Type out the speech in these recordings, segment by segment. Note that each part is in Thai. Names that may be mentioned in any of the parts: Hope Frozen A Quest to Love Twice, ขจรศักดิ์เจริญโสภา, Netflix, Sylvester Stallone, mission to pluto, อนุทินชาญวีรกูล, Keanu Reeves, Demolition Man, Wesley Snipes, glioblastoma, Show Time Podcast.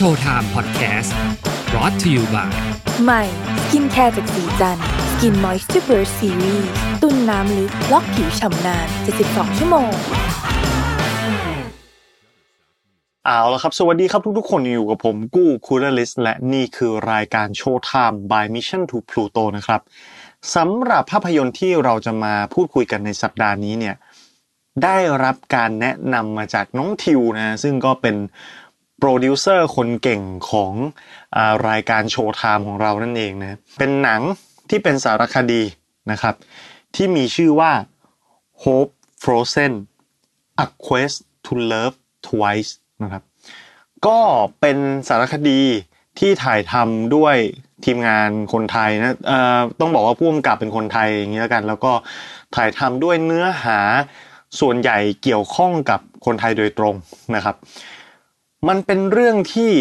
Show Time Podcast brought to you by ใหม่สกินแคร์จากสีจันทร์สกินมอยเจอร์เบอร์ซีรีส์ตุ้นน้ำลึกล็อกผิวฉ่ำนาน72ชั่วโมงเอาล่ะครับสวัสดีครับทุกๆคนอยู่กับผมกู้คูลเลอร์ลิสต์และนี่คือรายการ Show Time by Mission to Pluto นะครับสำหรับภาพยนตร์ที่เราจะมาพูดคุยกันในสัปดาห์นี้เนี่ยได้รับการแนะนำมาจากน้องทิวนะซึ่งก็เป็นโปรดิวเซอร์คนเก่งของรายการ Show Time ของเรานั่นเองนะเป็นหนังที่เป็นสารคดีนะครับที่มีชื่อว่า Hope Frozen A Quest to Love Twiceนะครับก็เป็นสารคดีที่ถ่ายทำด้วยทีมงานคนไทยนะต้องบอกว่าผู้กำกับเป็นคนไทยอย่างนี้แล้วกันแล้วก็ถ่ายทำด้วยเนื้อหาส่วนใหญ่เกี่ยวข้องกับคนไทยโดยตรงนะครับมันเป็นเรื่องที่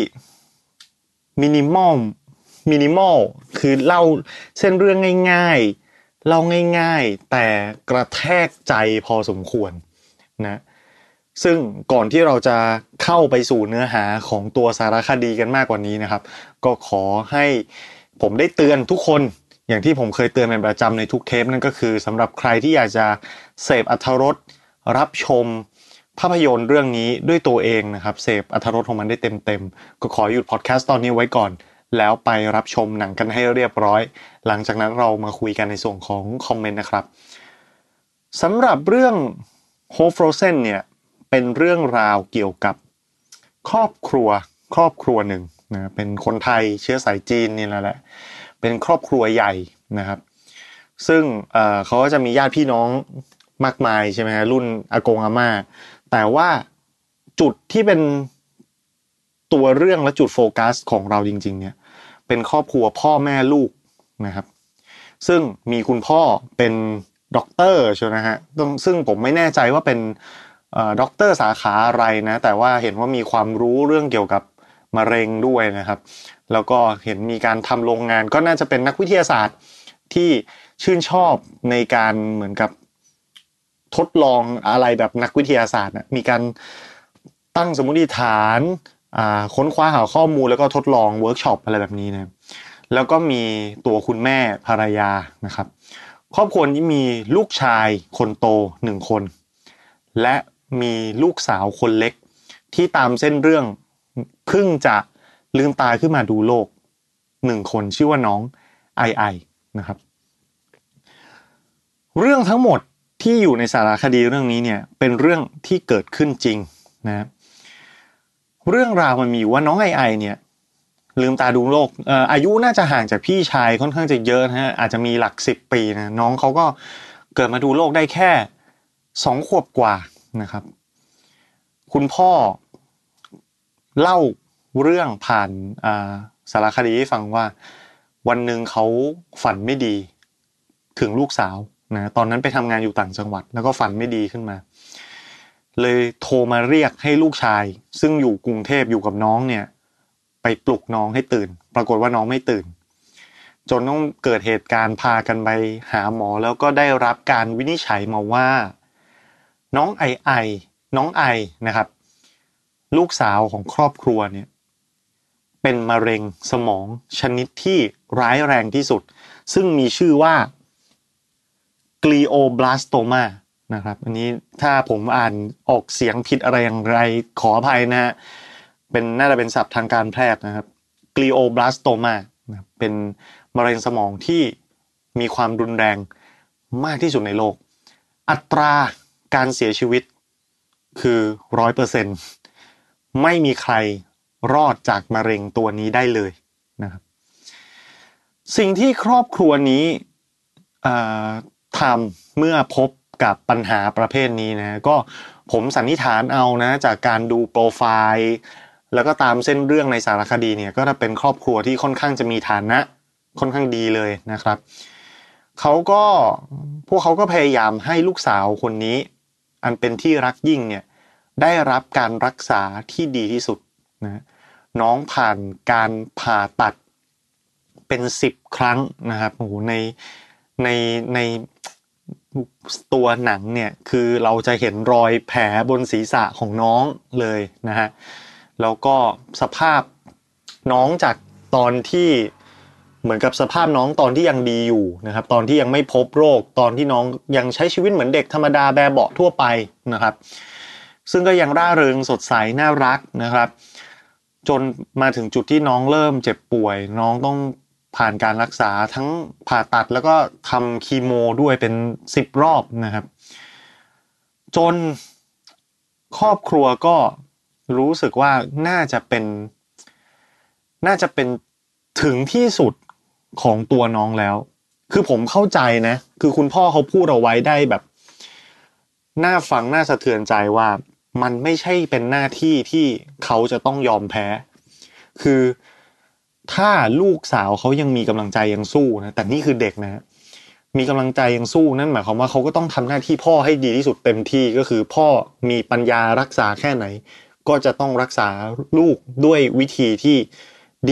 มินิมอลคือเล่าเส้นเรื่องง่ายๆเล่าง่ายๆแต่กระแทกใจพอสมควรนะซึ่งก่อนที่เราจะเข้าไปสู่เนื้อหาของตัวสารคดีกันมากกว่านี้นะครับก็ขอให้ผมได้เตือนทุกคนอย่างที่ผมเคยเตือนเป็นประจำในทุกเทปนั่นก็คือสำหรับใครที่อยากจะเสพอรรถรสรับชมภาพยนตร์เรื่องนี้ด้วยตัวเองนะครับเสพอรรถรสของมันได้เต็มๆก็ขอหยุดพอดแคสต์ตอนนี้ไว้ก่อนแล้วไปรับชมหนังกันให้เรียบร้อยหลังจากนั้นเรามาคุยกันในส่วนของคอมเมนต์นะครับสำหรับเรื่อง Hope Frozen เนี่ยเป็นเรื่องราวเกี่ยวกับครอบครัวหนึ่งนะเป็นคนไทยเชื้อสายจีนนี่แหละเป็นครอบครัวใหญ่นะครับซึ่งเขาก็จะมีญาติพี่น้องมากมายใช่ไหมฮะรุ่นอากงอาม่าแต่ว่าจุดที่เป็นตัวเรื่องและจุดโฟกัสของเราจริงๆเนี่ยเป็นครอบครัวพ่อแม่ลูกนะครับซึ่งมีคุณพ่อเป็นด็อกเตอร์ใช่ไหมฮะซึ่งผมไม่แน่ใจว่าเป็นด็อกเตอร์สาขาอะไรนะแต่ว่าเห็นว่ามีความรู้เรื่องเกี่ยวกับมะเร็งด้วยนะครับแล้วก็เห็นมีการทำโรงงานก็น่าจะเป็นนักวิทยาศาสตร์ที่ชื่นชอบในการเหมือนกับทดลองอะไรแบบนักวิทยาศาสตร์นะมีการตั้งสมมติฐานค้นคว้าหาข้อมูลแล้วก็ทดลองเวิร์กช็อปอะไรแบบนี้นะแล้วก็มีตัวคุณแม่ภรรยานะครับครอบครัวนี้มีลูกชายคนโต1คนและมีลูกสาวคนเล็กที่ตามเส้นเรื่องเพิ่งจะลืมตาขึ้นมาดูโลก1คนชื่อว่าน้องไอไอนะครับเรื่องทั้งหมดที่อยู่ในสารคดีเรื่องนี้เนี่ยเป็นเรื่องที่เกิดขึ้นจริงนะเรื่องราวมันมีว่าน้องไอไอเนี่ยลืมตาดูโลกอายุน่าจะห่างจากพี่ชายค่อนข้างจะเยอะนะฮะอาจจะมีหลัก10ปีนะน้องเขาก็เกิดมาดูโลกได้แค่2ขวบกว่านะครับคุณพ่อเล่าเรื่องผ่านสารคดีให้ฟังว่าวันหนึ่งเขาฝันไม่ดีถึงลูกสาวนะตอนนั้นไปทำงานอยู่ต่างจังหวัดแล้วก็ฝันไม่ดีขึ้นมาเลยโทรมาเรียกให้ลูกชายซึ่งอยู่กรุงเทพอยู่กับน้องเนี่ยไปปลุกน้องให้ตื่นปรากฏว่าน้องไม่ตื่นจนต้องเกิดเหตุการณ์พากันไปหาหมอแล้วก็ได้รับการวินิจฉัยมาว่าน้องไอนะครับลูกสาวของครอบครัวเนี่ยเป็นมะเร็งสมองชนิดที่ร้ายแรงที่สุดซึ่งมีชื่อว่า glioblastoma นะครับอันนี้ถ้าผมอ่านออกเสียงผิดอะไรอย่างไรขออภัยนะฮะเป็นน่าจะเป็นศัพท์ทางการแพทย์นะครับ glioblastoma นะเป็นมะเร็งสมองที่มีความรุนแรงมากที่สุดในโลกอัตราการเสียชีวิตคือ 100% ไม่มีใครรอดจากมะเร็งตัวนี้ได้เลยนะครับสิ่งที่ครอบครัวนี้ทำเมื่อพบกับปัญหาประเภทนี้นะก็ผมสันนิษฐานเอานะจากการดูโปรไฟล์แล้วก็ตามเส้นเรื่องในสารคดีเนี่ยก็จะเป็นครอบครัวที่ค่อนข้างจะมีฐานะค่อนข้างดีเลยนะครับพวกเขาก็พยายามให้ลูกสาวคนนี้อันเป็นที่รักยิ่งเนี่ยได้รับการรักษาที่ดีที่สุดนะน้องผ่านการผ่าตัดเป็น10ครั้งนะครับโอ้โหในตัวหนังเนี่ยคือเราจะเห็นรอยแผลบนศีรษะของน้องเลยนะฮะแล้วก็สภาพ น้องจากตอนที่เหมือนกับสภาพน้องตอนที่ยังดีอยู่นะครับตอนที่ยังไม่พบโรคตอนที่น้องยังใช้ชีวิตเหมือนเด็กธรรมดาแบเบาะทั่วไปนะครับซึ่งก็ยังร่าเริงสดใสน่ารักนะครับจนมาถึงจุดที่น้องเริ่มเจ็บป่วยน้องต้องผ่านการรักษาทั้งผ่าตัดแล้วก็ทำคีโมด้วยเป็น10รอบนะครับจนครอบครัวก็รู้สึกว่าน่าจะเป็นถึงที่สุดของตัวน้องแล้วคือผมเข้าใจนะคือคุณพ่อเขาพูดเอาไว้ได้แบบน่าฟังน่าสะเทือนใจว่ามันไม่ใช่เป็นหน้าที่ที่เขาจะต้องยอมแพ้คือถ้าลูกสาวเขายังมีกำลังใจยังสู้นะแต่นี่คือเด็กนะมีกำลังใจยังสู้นั่นหมายความว่าเขาก็ต้องทำหน้าที่พ่อให้ดีที่สุดเต็มที่ก็คือพ่อมีปัญญารักษาแค่ไหนก็จะต้องรักษาลูกด้วยวิธีที่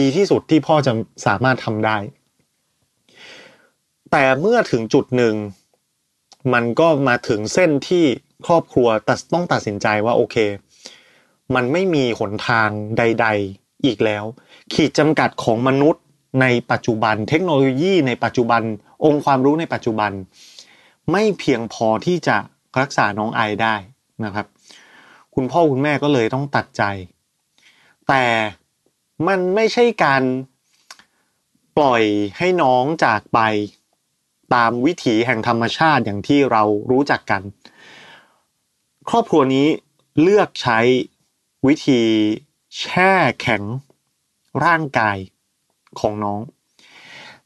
ดีที่สุดที่พ่อจะสามารถทำได้แต่เมื่อถึงจุดหนึ่งมันก็มาถึงเส้นที่ครอบครัวต้องตัดสินใจว่าโอเคมันไม่มีหนทางใดๆอีกแล้วขีดจำกัดของมนุษย์ในปัจจุบันเทคโนโลยีในปัจจุบันองค์ความรู้ในปัจจุบันไม่เพียงพอที่จะรักษาน้องไอได้นะครับคุณพ่อคุณแม่ก็เลยต้องตัดใจแต่มันไม่ใช่การปล่อยให้น้องจากไปตามวิถีแห่งธรรมชาติอย่างที่เรารู้จักกันครอบครัวนี้เลือกใช้วิธีแช่แข็งร่างกายของน้อง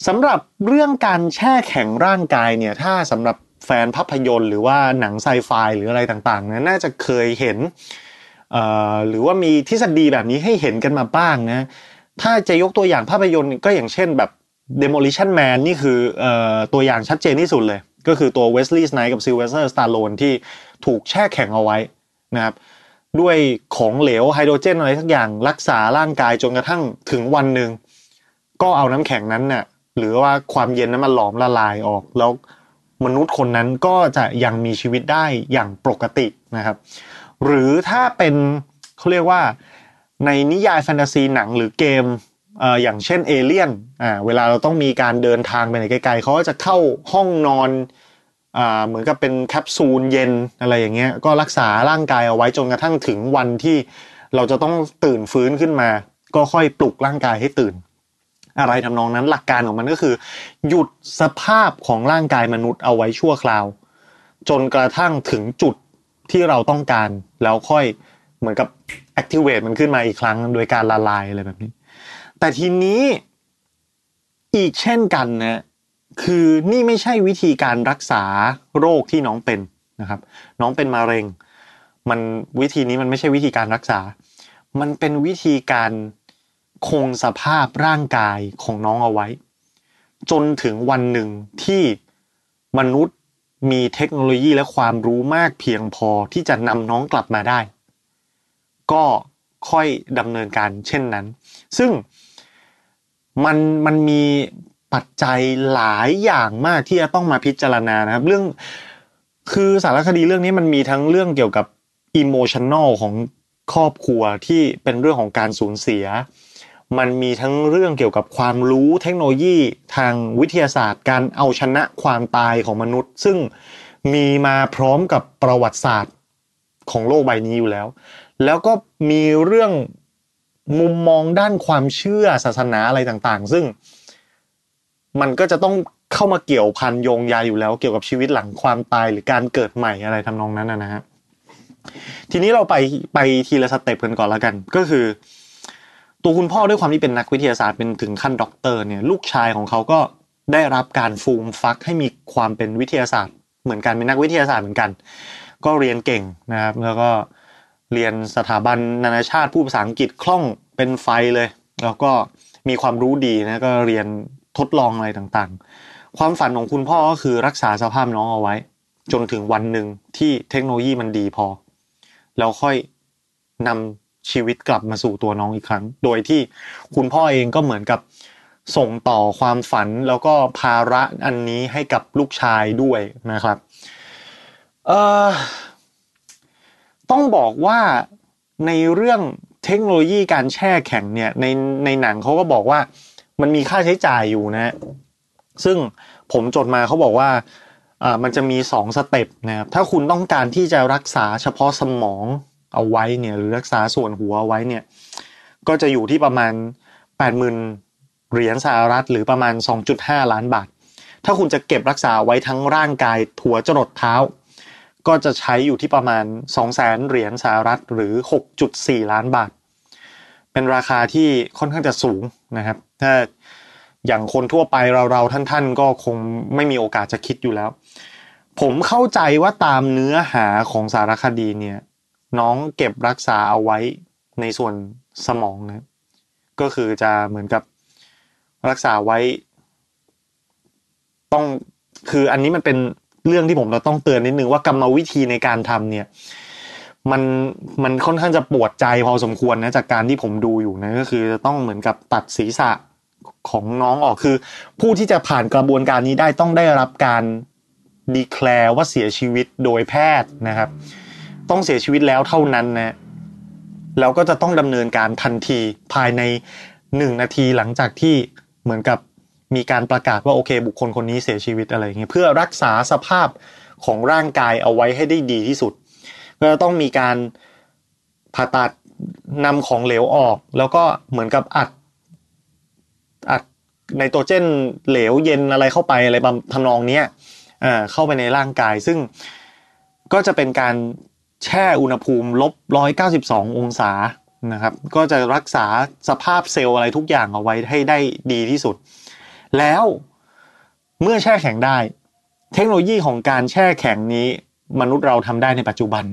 สำหรับเรื่องการแช่แข็งร่างกายเนี่ยถ้าสำหรับแฟนภาพยนตร์หรือว่าหนังไซไฟหรืออะไรต่างๆน่าจะเคยเห็นหรือว่ามีทฤษฎีแบบนี้ให้เห็นกันมาบ้างนะถ้าจะยกตัวอย่างภาพยนตร์ก็อย่างเช่นแบบ Demolition Man นี่คือตัวอย่างชัดเจนที่สุดเลยก็คือตัว Wesley Snipes กับ Sylvester Stallone ที่ถูกแช่แข็งเอาไว้นะครับด้วยของเหลวไฮโดรเจนอะไรสักอย่างรักษาร่างกายจนกระทั่งถึงวันนึงก็เอาน้ำแข็งนั้นน่ะหรือว่าความเย็นนั้นมาหลอมละลายออกแล้วมนุษย์คนนั้นก็จะยังมีชีวิตได้อย่างปกตินะครับหรือถ้าเป็นเขาเรียกว่าในนิยายแฟนตาซีหนังหรือเกมอย่างเช่นเอเลี่ยนเวลาเราต้องมีการเดินทางไปไหนไกลๆเขาก็จะเข้าห้องนอนเหมือนกับเป็นแคปซูลเย็นอะไรอย่างเงี้ยก็รักษาร่างกายเอาไว้จนกระทั่งถึงวันที่เราจะต้องตื่นฟื้นขึ้นมาก็ค่อยปลุกร่างกายให้ตื่นอะไรทำนองนั้นหลักการของมันก็คือหยุดสภาพของร่างกายมนุษย์เอาไว้ชั่วคราวจนกระทั่งถึงจุดที่เราต้องการแล้วค่อยเหมือนกับ activate มันขึ้นมาอีกครั้งโดยการละลายอะไรแบบนี้แต่ทีนี้อีกเช่นกันนะคือนี่ไม่ใช่วิธีการรักษาโรคที่น้องเป็นนะครับน้องเป็นมะเร็งมันวิธีนี้มันไม่ใช่วิธีการรักษามันเป็นวิธีการคงสภาพร่างกายของน้องเอาไว้จนถึงวันหนึ่งที่มนุษย์มีเทคโนโลยีและความรู้มากเพียงพอที่จะนำน้องกลับมาได้ก็ค่อยดำเนินการเช่นนั้นซึ่งมันมีปัจจัยหลายอย่างมากที่จะต้องมาพิจารณานะครับเรื่องคือสารคดีเรื่องนี้มันมีทั้งเรื่องเกี่ยวกับ emotional ของครอบครัวที่เป็นเรื่องของการสูญเสียมันมีทั้งเรื่องเกี่ยวกับความรู้เทคโนโลยีทางวิทยาศาสตร์การเอาชนะความตายของมนุษย์ซึ่งมีมาพร้อมกับประวัติศาสตร์ของโลกใบนี้อยู่แล้วแล้วก็มีเรื่องมุมมองด้านความเชื่อศาสนาอะไรต่างๆซึ่งมันก็จะต้องเข้ามาเกี่ยวพันโยงใยอยู่แล้วเกี่ยวกับชีวิตหลังความตายหรือการเกิดใหม่อะไรทำนองนั้นนะฮะทีนี้เราไปทีละสเต็ปกันก่อนแล้วกันก็คือตัวคุณพ่อด้วยความที่เป็นนักวิทยาศาสตร์เป็นถึงขั้นด็อกเตอร์เนี่ยลูกชายของเขาก็ได้รับการฟูมฟักให้มีความเป็นวิทยาศาสตร์เหมือนกันเป็นนักวิทยาศาสตร์เหมือนกันก็เรียนเก่งนะครับแล้วก็เรียนสถาบันนานาชาติพูดภาษาอังกฤษคล่องเป็นไฟเลยแล้วก็มีความรู้ดีนะก็เรียนทดลองอะไรต่างๆความฝันของคุณพ่อก็คือรักษาสภาพน้องเอาไว้จนถึงวันหนึ่งที่เทคโนโลยีมันดีพอแล้วค่อยนำชีวิตกลับมาสู่ตัวน้องอีกครั้งโดยที่คุณพ่อเองก็เหมือนกับส่งต่อความฝันแล้วก็ภาระอันนี้ให้กับลูกชายด้วยนะครับต้องบอกว่าในเรื่องเท เทคโนโลยีการแช่แข็งเนี่ยในหนังเขาก็บอกว่ามันมีค่าใช้จ่ายอยู่นะซึ่งผมจดมาเขาบอกว่ามันจะมี2สเต็ปนะครับถ้าคุณต้องการที่จะรักษาเฉพาะสมองเอาไว้เนี่ยหรือรักษาส่วนหัวเอาไว้เนี่ยก็จะอยู่ที่ประมาณ 80,000 เหรียญสหรัฐหรือประมาณ 2.5 ล้านบาทถ้าคุณจะเก็บรักษาไว้ทั้งร่างกายหัวจรดเท้าก็จะใช้อยู่ที่ประมาณ 200,000 เหรียญสหรัฐหรือ 6.4 ล้านบาทเป็นราคาที่ค่อนข้างจะสูงนะครับถ้าอย่างคนทั่วไปเราท่านๆก็คงไม่มีโอกาสจะคิดอยู่แล้วผมเข้าใจว่าตามเนื้อหาของสารคดีเนี่ยน้องเก็บรักษาเอาไว้ในส่วนสมองนะก็คือจะเหมือนกับรักษาไว้ต้องคืออันนี้มันเป็นเรื่องที่ผมเราต้องเตือนนิดนึงว่ากรรมวิธีในการทำเนี่ยมันค่อนข้างจะปวดใจพอสมควรนะจากการที่ผมดูอยู่นะก็คือจะต้องเหมือนกับตัดศีรษะของน้องออกคือผู้ที่จะผ่านกระบวนการนี้ได้ต้องได้รับการดีแคลร์ว่าเสียชีวิตโดยแพทย์นะครับต้องเสียชีวิตแล้วเท่านั้นนะแล้วก็จะต้องดำเนินการทันทีภายใน1นาทีหลังจากที่เหมือนกับมีการประกาศว่าโอเคบุคคลคนนี้เสียชีวิตอะไรอย่างเงี้ยเพื่อรักษาสภาพของร่างกายเอาไว้ให้ได้ดีที่สุดก็จะต้องมีการผ่าตัดนำของเหลวออกแล้วก็เหมือนกับอัดไนโตรเจนเหลวเย็นอะไรเข้าไปอะไรทำนองนี้เข้าไปในร่างกายซึ่งก็จะเป็นการแช่อุณหภูมิลบ192องศานะครับก็จะรักษาสภาพเซลล์อะไรทุกอย่างเอาไว้ให้ได้ดีที่สุดแล้วเมื่อแช่แข็งได้เทคโนโลยีของการแช่แข็งนี้มนุษย์เราทำได้ในปัจจุบัน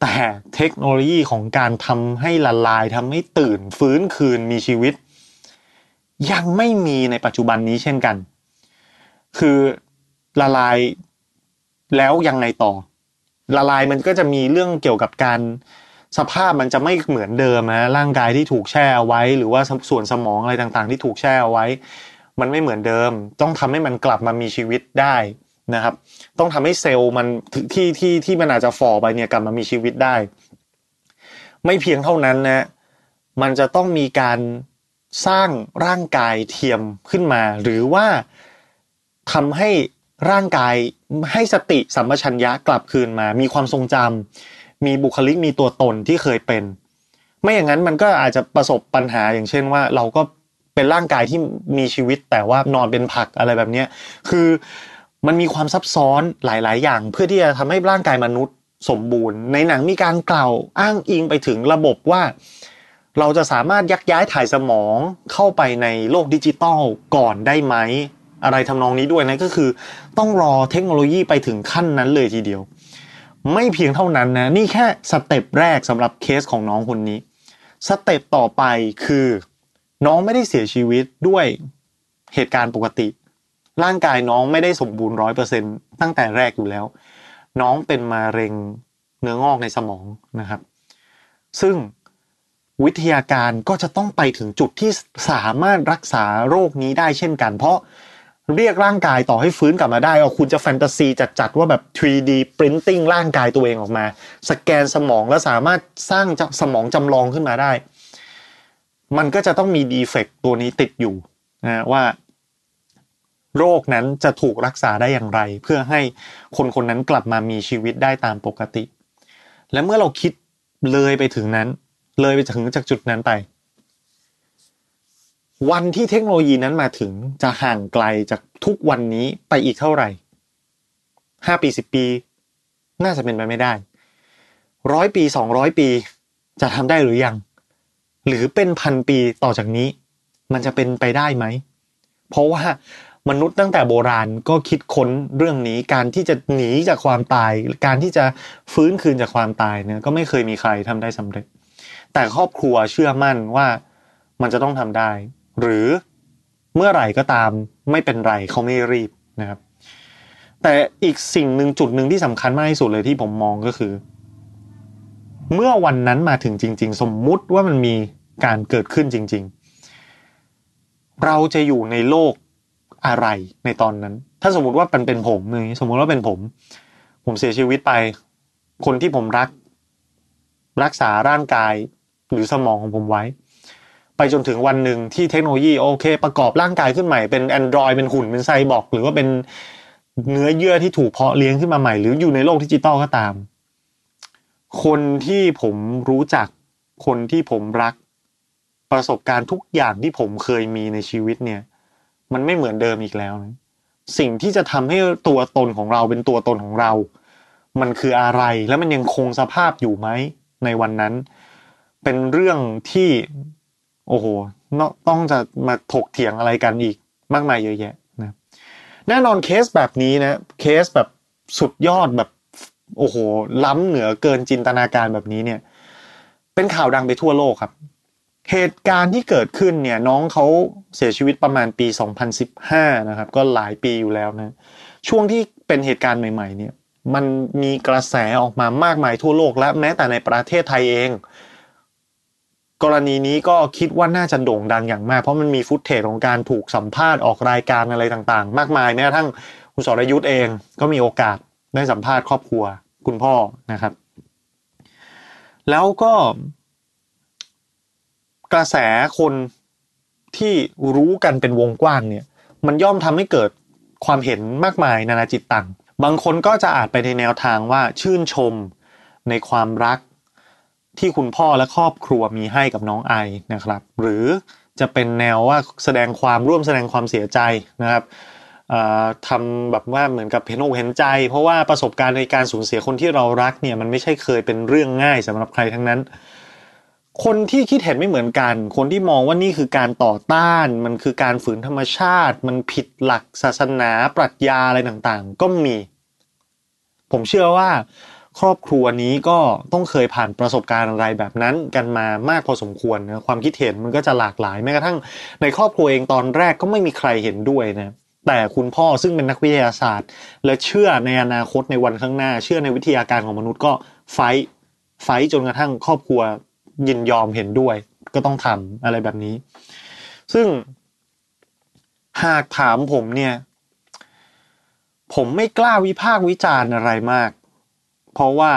แต่เทคโนโลยีของการทำให้ละลายทำให้ตื่นฟื้นคืนมีชีวิตยังไม่มีในปัจจุบันนี้เช่นกันคือละลายแล้วยังไงต่อละลายมันก็จะมีเรื่องเกี่ยวกับการสภาพมันจะไม่เหมือนเดิมนะร่างกายที่ถูกแช่เอาไว้หรือว่าส่วนสมองอะไรต่างๆที่ถูกแช่เอาไว้มันไม่เหมือนเดิมต้องทำให้มันกลับมามีชีวิตได้นะครับต้องทำให้เซลล์มันที่มันอาจจะฝ่อไปเนี่ยกลับมามีชีวิตได้ไม่เพียงเท่านั้นนะมันจะต้องมีการสร้างร่างกายเทียมขึ้นมาหรือว่าทำให้ร่างกายให้สติสัมปชัญญะกลับคืนมามีความทรงจำมีบุคลิกมีตัวตนที่เคยเป็นไม่อย่างนั้นมันก็อาจจะประสบปัญหาอย่างเช่นว่าเราก็เป็นร่างกายที่มีชีวิตแต่ว่านอนเป็นผักอะไรแบบนี้คือมันมีความซับซ้อนหลายๆอย่างเพื่อที่จะทำให้ร่างกายมนุษย์สมบูรณ์ในหนังมีการกล่าวอ้างอิงไปถึงระบบว่าเราจะสามารถยักย้ายถ่ายสมองเข้าไปในโลกดิจิตอลก่อนได้ไหมอะไรทำนองนี้ด้วยนะก็คือต้องรอเทคโนโลยีไปถึงขั้นนั้นเลยทีเดียวไม่เพียงเท่านั้นนะนี่แค่สเต็ปแรกสำหรับเคสของน้องคนนี้สเต็ปต่อไปคือน้องไม่ได้เสียชีวิตด้วยเหตุการณ์ปกติร่างกายน้องไม่ได้สมบูรณ์ 100% ตั้งแต่แรกอยู่แล้วน้องเป็นมะเร็งเนื้องอกในสมองนะครับซึ่งวิทยาการก็จะต้องไปถึงจุดที่สามารถรักษาโรคนี้ได้เช่นกันเพราะเรียกร่างกายต่อให้ฟื้นกลับมาได้เอาคุณจะแฟนตาซีจัดว่าแบบ 3D printing ร่างกายตัวเองออกมาสแกนสมองแล้วสามารถสร้างสมองจำลองขึ้นมาได้มันก็จะต้องมีดีเฟกต์ตัวนี้ติดอยู่นะว่าโรคนั้นจะถูกรักษาได้อย่างไรเพื่อให้คนๆนั้นกลับมามีชีวิตได้ตามปกติและเมื่อเราคิดเลยไปถึงจากจุดนั้นไปวันที่เทคโนโลยีนั้นมาถึงจะห่างไกลจากทุกวันนี้ไปอีกเท่าไหร่5ปี10ปีน่าจะเป็นไปไม่ได้100ปี200ปีจะทำได้หรือยังหรือเป็นพันปีต่อจากนี้มันจะเป็นไปได้ไหมเพราะว่ามนุษย์ตั้งแต่โบราณก็คิดค้นเรื่องนี้การที่จะหนีจากความตายการที่จะฟื้นคืนจากความตายเนี่ยก็ไม่เคยมีใครทำได้สำเร็จแต่ครอบครัวเชื่อมั่นว่ามันจะต้องทำได้หรือเมื่อไหร่ก็ตามไม่เป็นไรเขาไม่รีบนะครับแต่อีกสิ่งหนึ่งจุดหนึ่งที่สำคัญมากที่สุดเลยที่ผมมองก็คือเมื่อวันนั้นมาถึงจริงๆสมมุติว่ามันมีการเกิดขึ้นจริงๆเราจะอยู่ในโลกอะไรในตอนนั้นถ้าสมมุติว่ามันเป็นผมสมมุติว่าเป็นผมเสียชีวิตไปคนที่ผมรักรักษาร่างกาย หรือสมองของผมไว้ไปจนถึงวันหนึ่งที่เทคโนโลยีโอเคประกอบร่างกายขึ้นใหม่เป็น Android เป็นหุ่นเป็นไซบอร์กหรือว่าเป็นเนื้อเยื่อที่ถูกเพาะเลี้ยงขึ้นมาใหม่หรืออยู่ในโลกดิจิตอลก็ตามคนที่ผมรู้จักคนที่ผมรักประสบการณ์ทุกอย่างที่ผมเคยมีในชีวิตเนี่ยมันไม่เหมือนเดิมอีกแล้วนะสิ่งที่จะทำให้ตัวตนของเราเป็นตัวตนของเรามันคืออะไรและมันยังคงสภาพอยู่ไหมในวันนั้นเป็นเรื่องที่โอ้โหต้องจะมาถกเถียงอะไรกันอีกมากมายเยอะแยะนะแน่นอนเคสแบบนี้นะเคสแบบสุดยอดแบบโอ้โหล้ำเหนือเกินจินตนาการแบบนี้เนี่ยเป็นข่าวดังไปทั่วโลกครับเหตุการณ์ที่เกิดขึ้นเนี่ยน้องเขาเสียชีวิตประมาณปี2015นะครับก็หลายปีอยู่แล้วนะช่วงที่เป็นเหตุการณ์ใหม่ๆเนี่ยมันมีกระแสออกมามากมายทั่วโลกและแม้แต่ในประเทศไทยเองกรณีนี้ก็คิดว่าน่าจะโด่งดังอย่างมากเพราะมันมีฟุตเทจของการถูกสัมภาษณ์ออกรายการอะไรต่างๆมากมายแม้กระทั่งคุณสรยุทธเองก็มีโอกาสได้สัมภาษณ์ครอบครัวคุณพ่อนะครับแล้วก็กระแสคนที่รู้กันเป็นวงกว้างเนี่ยมันย่อมทำให้เกิดความเห็นมากมายนานาจิตตังบางคนก็จะอาจไปในแนวทางว่าชื่นชมในความรักที่คุณพ่อและครอบครัวมีให้กับน้องไอนะครับหรือจะเป็นแนวว่าแสดงความร่วมแสดงความเสียใจนะครับทำแบบว่าเหมือนกับเห็นใจเพราะว่าประสบการณ์ในการสูญเสียคนที่เรารักเนี่ยมันไม่ใช่เคยเป็นเรื่องง่ายสำหรับใครทั้งนั้นคนที่คิดเห็นไม่เหมือนกันคนที่มองว่านี่คือการต่อต้านมันคือการฝืนธรรมชาติมันผิดหลักศาสนาปรัชญาอะไรต่างๆก็มีผมเชื่อว่าครอบครัวนี้ก็ต้องเคยผ่านประสบการณ์อะไรแบบนั้นกันมามากพอสมควรนะความคิดเห็นมันก็จะหลากหลายแม้กระทั่งในครอบครัวเองตอนแรกก็ไม่มีใครเห็นด้วยนะแต่คุณพ่อซึ่งเป็นนักวิทยาศาสตร์และเชื่อในอนาคตในวันข้างหน้าเชื่อในวิทยาการของมนุษย์ก็ไฟท์จนกระทั่งครอบครัวยินยอมเห็นด้วยก็ต้องทำอะไรแบบนี้ซึ่งหากถามผมเนี่ยผมไม่กล้าวิพากษ์วิจารณ์อะไรมากเพราะว่า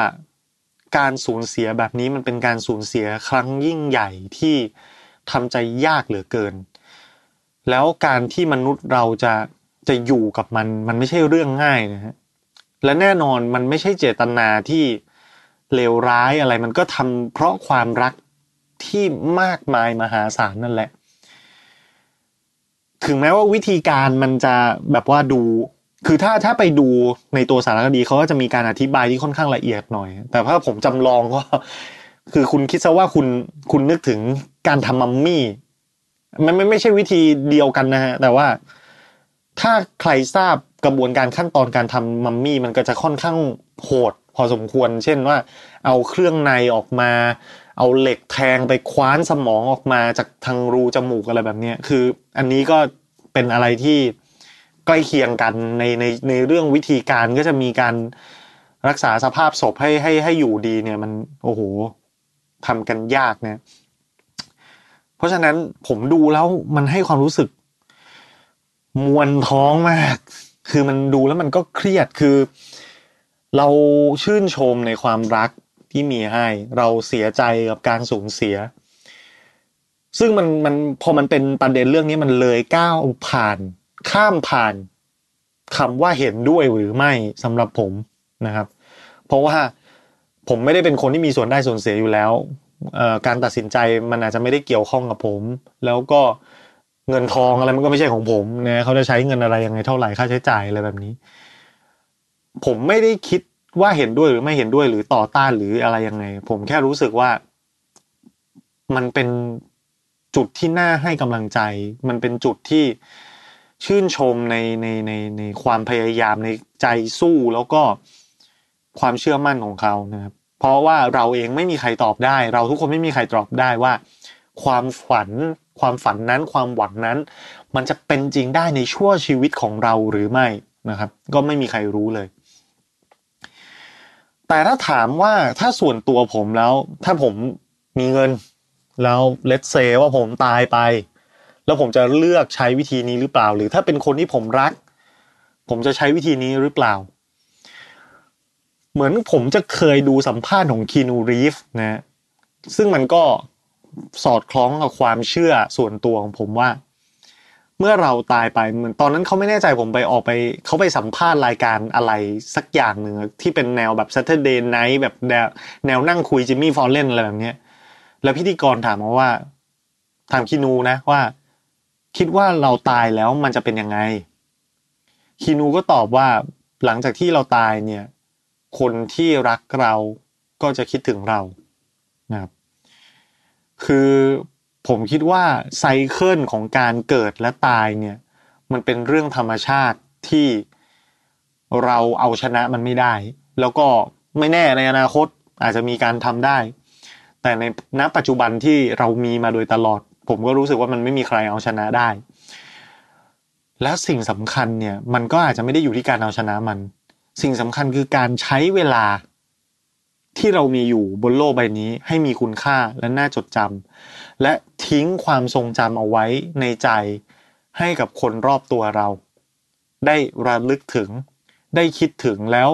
การสูญเสียแบบนี้มันเป็นการสูญเสียครั้งยิ่งใหญ่ที่ทำใจยากเหลือเกินแล้วการที่มนุษย์เราจะอยู่กับมันไม่ใช่เรื่องง่ายนะฮะและแน่นอนมันไม่ใช่เจตนาที่เลวร้ายอะไรมันก็ทำเพราะความรักที่มากมายมหาศาลนั่นแหละถึงแม้ว่าวิธีการมันจะแบบว่าดูคือถ้าไปดูในตัวสารคดีเขาก็จะมีการอธิบายที่ค่อนข้างละเอียดหน่อยแต่ถ้าผมจำลองก็คือคุณคิดซะว่าคุณนึกถึงการทำมัมมี่มันไม่ใช่วิธีเดียวกันนะฮะแต่ว่าถ้าใครทราบกระบวนการขั้นตอนการทำมัมมี่มันก็จะค่อนข้างโหดพอสมควรเช่นว่าเอาเครื่องในออกมาเอาเหล็กแทงไปคว้านสมองออกมาจากทางรูจมูกอะไรแบบนี้คืออันนี้ก็เป็นอะไรที่ใกล้เคียงกันในเรื่องวิธีการก็จะมีการรักษาสภาพศพให้อยู่ดีเนี่ยมันโอ้โหทำกันยากนะเพราะฉะนั้นผมดูแล้วมันให้ความรู้สึกมวนท้องมากคือมันดูแล้วมันก็เครียดคือเราชื่นชมในความรักที่มีให้เราเสียใจกับการสูญเสียซึ่งมันพอมันเป็นประเด็นเรื่องนี้มันเลยก้าวข้ามผ่านคำว่าเห็นด้วยหรือไม่สำหรับผมนะครับเพราะว่าผมไม่ได้เป็นคนที่มีส่วนได้ส่วนเสียอยู่แล้วการตัดสินใจมันอาจจะไม่ได้เกี่ยวข้องกับผมแล้วก็เงินทองอะไรมันก็ไม่ใช่ของผมนะเขาจะใช้เงินอะไรยังไงเท่าไหร่ค่าใช้จ่ายอะไรแบบนี้ผมไม่ได้คิดว่าเห็นด้วยหรือไม่เห็นด้วยหรือต่อต้านหรืออะไรยังไงผมแค่รู้สึกว่ามันเป็นจุดที่น่าให้กำลังใจมันเป็นจุดที่ชื่นชมในความพยายามในใจสู้แล้วก็ความเชื่อมั่นของเขานะครับเพราะว่าเราเองไม่มีใครตอบได้เราทุกคนไม่มีใครตอบได้ว่าความฝันนั้นความหวังนั้นมันจะเป็นจริงได้ในชั่วชีวิตของเราหรือไม่นะครับก็ไม่มีใครรู้เลยแต่ถ้าถามว่าถ้าส่วนตัวผมแล้วถ้าผมมีเงินแล้ว let's say ว่าผมตายไปแล้วผมจะเลือกใช้วิธีนี้หรือเปล่าหรือถ้าเป็นคนที่ผมรักผมจะใช้วิธีนี้หรือเปล่าเหมือนผมจะเคยดูสัมภาษณ์ของคีนู รีฟส์นะซึ่งมันก็ สอดคล้องกับความเชื่อส่วนตัวของผมว่าเมื่อเราตายไปเหมือนตอนนั้นเขาไม่แน่ใจผมไปออกไปเขาไปสัมภาษณ์รายการอะไรสักอย่างหนึ่งที่เป็นแนวแบบ Saturday Night แบบแนวนั่งคุยจิมมี่ฟอลเลนอะไรแบบนี้แล้วพิธีกรถามว่าถามคีนูนะว่าคิดว่าเราตายแล้วมันจะเป็นยังไงคีนูก็ตอบว่าหลังจากที่เราตายเนี่ยคนที่รักเราก็จะคิดถึงเรานะครับคือผมคิดว่าไซเคิลของการเกิดและตายเนี่ยมันเป็นเรื่องธรรมชาติที่เราเอาชนะมันไม่ได้แล้วก็ไม่แน่ในอนาคตอาจจะมีการทำได้แต่ในณปัจจุบันที่เรามีมาโดยตลอดผมก็รู้สึกว่ามันไม่มีใครเอาชนะได้และสิ่งสำคัญเนี่ยมันก็อาจจะไม่ได้อยู่ที่การเอาชนะมันสิ่งสำคัญคือการใช้เวลาที่เรามีอยู่บนโลกใบนี้ให้มีคุณค่าและน่าจดจำและทิ้งความทรงจำเอาไว้ในใจให้กับคนรอบตัวเราได้ระลึกถึงได้คิดถึงแล้ว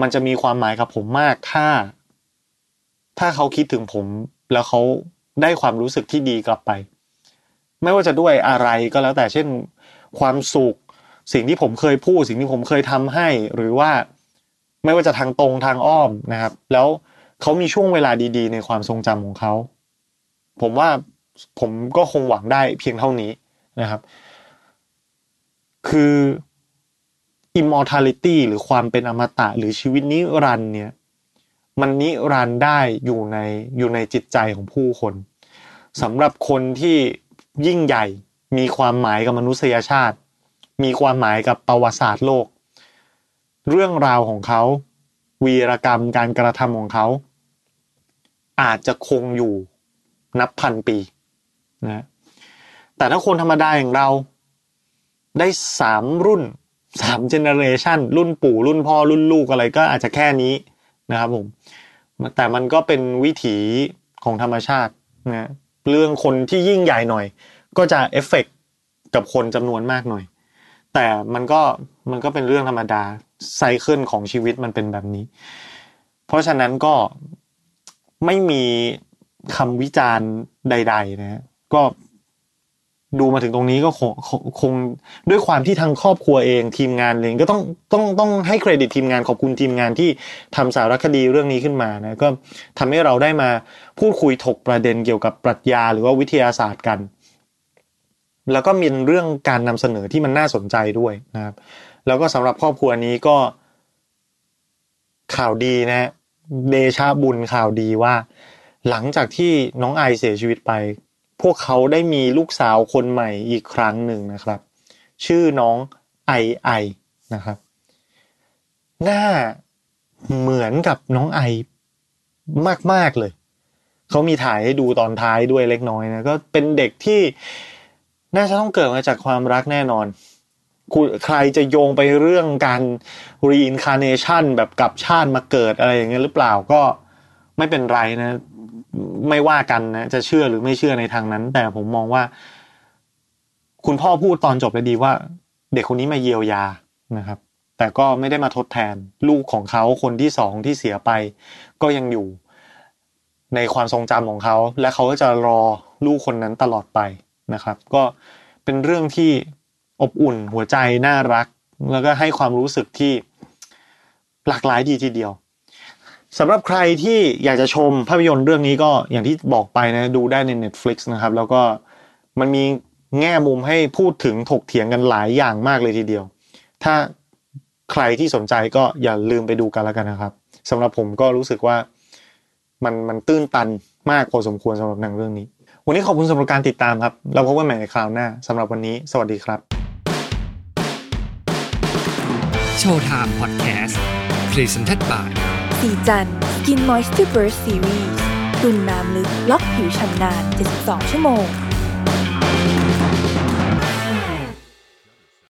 มันจะมีความหมายกับผมมากถ้าเขาคิดถึงผมแล้วเขาได้ความรู้สึกที่ดีกลับไปไม่ว่าจะด้วยอะไรก็แล้วแต่เช่นความสุขสิ่งที่ผมเคยพูดสิ่งที่ผมเคยทำให้หรือว่าไม่ว่าจะทางตรงทางอ้อมนะครับแล้วเขามีช่วงเวลาดีๆในความทรงจำของเขาผมว่าผมก็คงหวังได้เพียงเท่านี้นะครับคือ immortality หรือความเป็นอมตะหรือชีวิตนิรันดร์เนี่ยมันนิรันดร์ได้อยู่ในจิตใจของผู้คนสำหรับคนที่ยิ่งใหญ่มีความหมายกับมนุษยชาติมีความหมายกับประวัติศาสตร์โลกเรื่องราวของเขาวีรกรรมการกระทำของเขาอาจจะคงอยู่นับพันปีนะแต่ถ้าคนธรรมดาอย่างเราได้3รุ่น3เจเนอเรชันรุ่นปู่รุ่นพ่อรุ่นลูกอะไรก็อาจจะแค่นี้นะครับผมแต่มันก็เป็นวิถีของธรรมชาตินะเรื่องคนที่ยิ่งใหญ่หน่อยก็จะเอฟเฟกต์กับคนจำนวนมากหน่อยแต่มันก็เป็นเรื่องธรรมดาไซเคิลของชีวิตมันเป็นแบบนี้เพราะฉะนั้นก็ไม่มีคำวิจารณ์ใดๆนะฮะก็ดูมาถึงตรงนี้ก็คงด้วยความที่ทางครอบครัวเองทีมงานเองก็ต้องให้เครดิตทีมงานขอบคุณทีมงานที่ทำสารคดีเรื่องนี้ขึ้นมานะก็ทำให้เราได้มาพูดคุยถกประเด็นเกี่ยวกับปรัชญาหรือว่าวิทยาศาสตร์กันแล้วก็มีเรื่องการนำเสนอที่มันน่าสนใจด้วยนะครับแล้วก็สำหรับครอบครัวนี้ก็ข่าวดีนะเดชะบุญข่าวดีว่าหลังจากที่น้องไอเสียชีวิตไปพวกเขาได้มีลูกสาวคนใหม่อีกครั้งหนึ่งนะครับชื่อน้องไอนะครับหน้าเหมือนกับน้องไอมากๆเลยเขามีถ่ายให้ดูตอนท้ายด้วยเล็กน้อยนะก็เป็นเด็กที่น่าจะต้องเกิดมาจากความรักแน่นอนใครจะโยงไปเรื่องการ reincarnation แบบกลับชาติมาเกิดอะไรอย่างเงี้ยหรือเปล่าก็ไม่เป็นไรนะไม่ว่ากันนะจะเชื่อหรือไม่เชื่อในทางนั้นแต่ผมมองว่าคุณพ่อพูดตอนจบเลยดีว่าเด็กคนนี้มาเยียวยานะครับแต่ก็ไม่ได้มาทดแทนลูกของเขาคนที่สองที่เสียไปก็ยังอยู่ในความทรงจำของเขาและเขาก็จะรอลูกคนนั้นตลอดไปนะครับก็เป็นเรื่องที่อบอุ่นหัวใจน่ารักแล้วก็ให้ความรู้สึกที่หลากหลายดีทีเดียวสำหรับใครที่อยากจะชมภาพยนตร์เรื่องนี้ก็อย่างที่บอกไปนะดูได้ใน Netflix นะครับแล้วก็มันมีแง่มุมให้พูดถึงถกเถียงกันหลายอย่างมากเลยทีเดียวถ้าใครที่สนใจก็อย่าลืมไปดูกันแล้วกันนะครับสำหรับผมก็รู้สึกว่ามันตื้นตันมากพอสมควรสำหรับหนังเรื่องนี้วันนี้ขอบคุณสำหรับการติดตามครับเราพบกันใหม่ในคราวหน้าสำหรับวันนี้สวัสดีครับ Show Time Podcast Presented by สีจัน Skin Moisture Burst Series ตุ่นน้ำลึกล็อกผิวชำนาญ72 ชั่วโมง